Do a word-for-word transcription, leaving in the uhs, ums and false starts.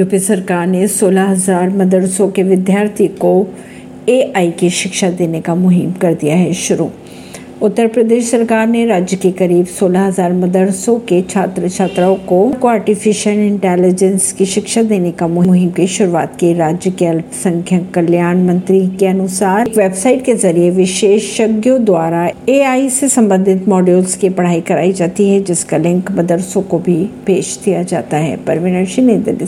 UP सरकार ने सोलह हज़ार मदरसों के विद्यार्थी को एआई की शिक्षा देने का मुहिम कर दिया है शुरू। उत्तर प्रदेश सरकार ने राज्य के करीब सोलह हज़ार मदरसों के छात्र छात्राओं को आर्टिफिशियल इंटेलिजेंस की शिक्षा देने का मुहिम की शुरुआत की। राज्य के अल्पसंख्यक कल्याण मंत्री के अनुसार वेबसाइट के जरिए विशेषज्ञों द्वारा एआई से संबंधित मॉड्यूल्स की पढ़ाई कराई जाती है, जिसका लिंक मदरसों को भी भेज दिया जाता है। परवीन सिंह, नई दिल्ली।